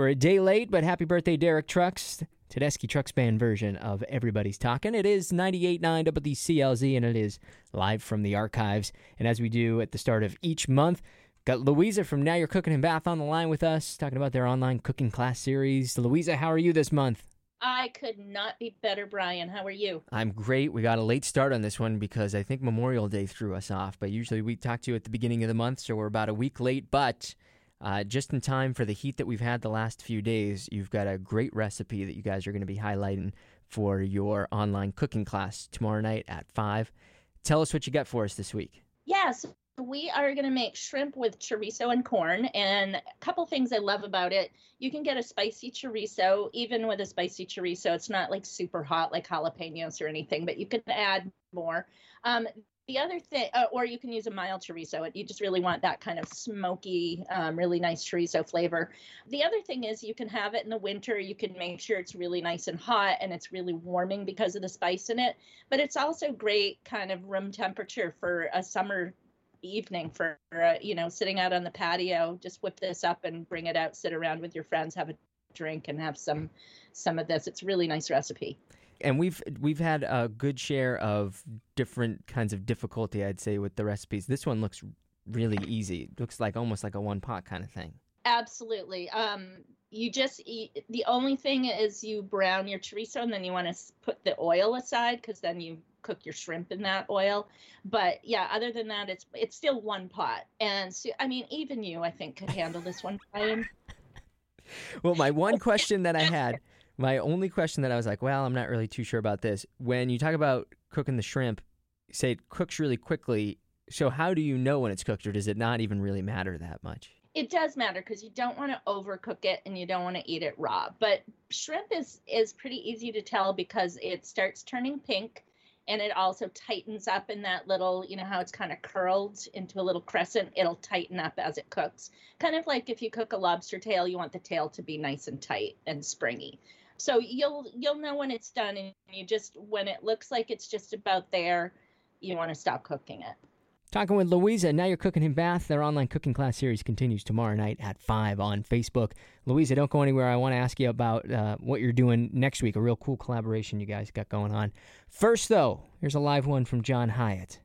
We're a day late, but happy birthday, Derek Trucks. Tedeschi Trucks Band version of Everybody's Talkin'. It is 98.9 WCLZ, and it is live from the archives. And as we do at the start of each month, got Louisa from Now You're Cooking and Bath on the line with us, talking about their online cooking class series. Louisa, how are you this month? I could not be better, Brian. How are you? I'm great. We got a late start on this one because I think Memorial Day threw us off, but usually we talk to you at the beginning of the month, so we're about a week late, but... just in time for the heat that we've had the last few days, you've got a great recipe that you guys are going to be highlighting for your online cooking class tomorrow night at 5. Tell us what you got for us this week. Yes, we are going to make shrimp with chorizo and corn. And a couple things I love about it, you can get a spicy chorizo. Even with a spicy chorizo, it's not like super hot like jalapenos or anything, but you can add more. The other thing, or you can use a mild chorizo. You just really want that kind of smoky, really nice chorizo flavor. The other thing is you can have it in the winter. You can make sure it's really nice and hot and it's really warming because of the spice in it. But it's also great kind of room temperature for a summer evening for, sitting out on the patio. Just whip this up and bring it out, sit around with your friends, have a drink and have some of this. It's a really nice recipe. And we've had a good share of different kinds of difficulty, I'd say, with the recipes. This one looks really easy. It looks like almost like a one-pot kind of thing. Absolutely. You just eat. The only thing is you brown your chorizo, and then you want to put the oil aside because then you cook your shrimp in that oil. But, yeah, other than that, it's still one pot. And, so, I mean, even you, I think, could handle this one, Brian. Well, my only question that I was like, well, I'm not really too sure about this. When you talk about cooking the shrimp, you say it cooks really quickly. So how do you know when it's cooked, or does it not even really matter that much? It does matter because you don't want to overcook it and you don't want to eat it raw. But shrimp is pretty easy to tell because it starts turning pink and it also tightens up in that little, how it's kind of curled into a little crescent. It'll tighten up as it cooks. Kind of like if you cook a lobster tail, you want the tail to be nice and tight and springy. So you'll know when it's done, and you just, when it looks like it's just about there, you want to stop cooking it. Talking with Louisa, Now You're Cooking in Bath. Their online cooking class series continues tomorrow night at 5 on Facebook. Louisa, don't go anywhere. I want to ask you about what you're doing next week, a real cool collaboration you guys got going on. First, though, here's a live one from John Hyatt.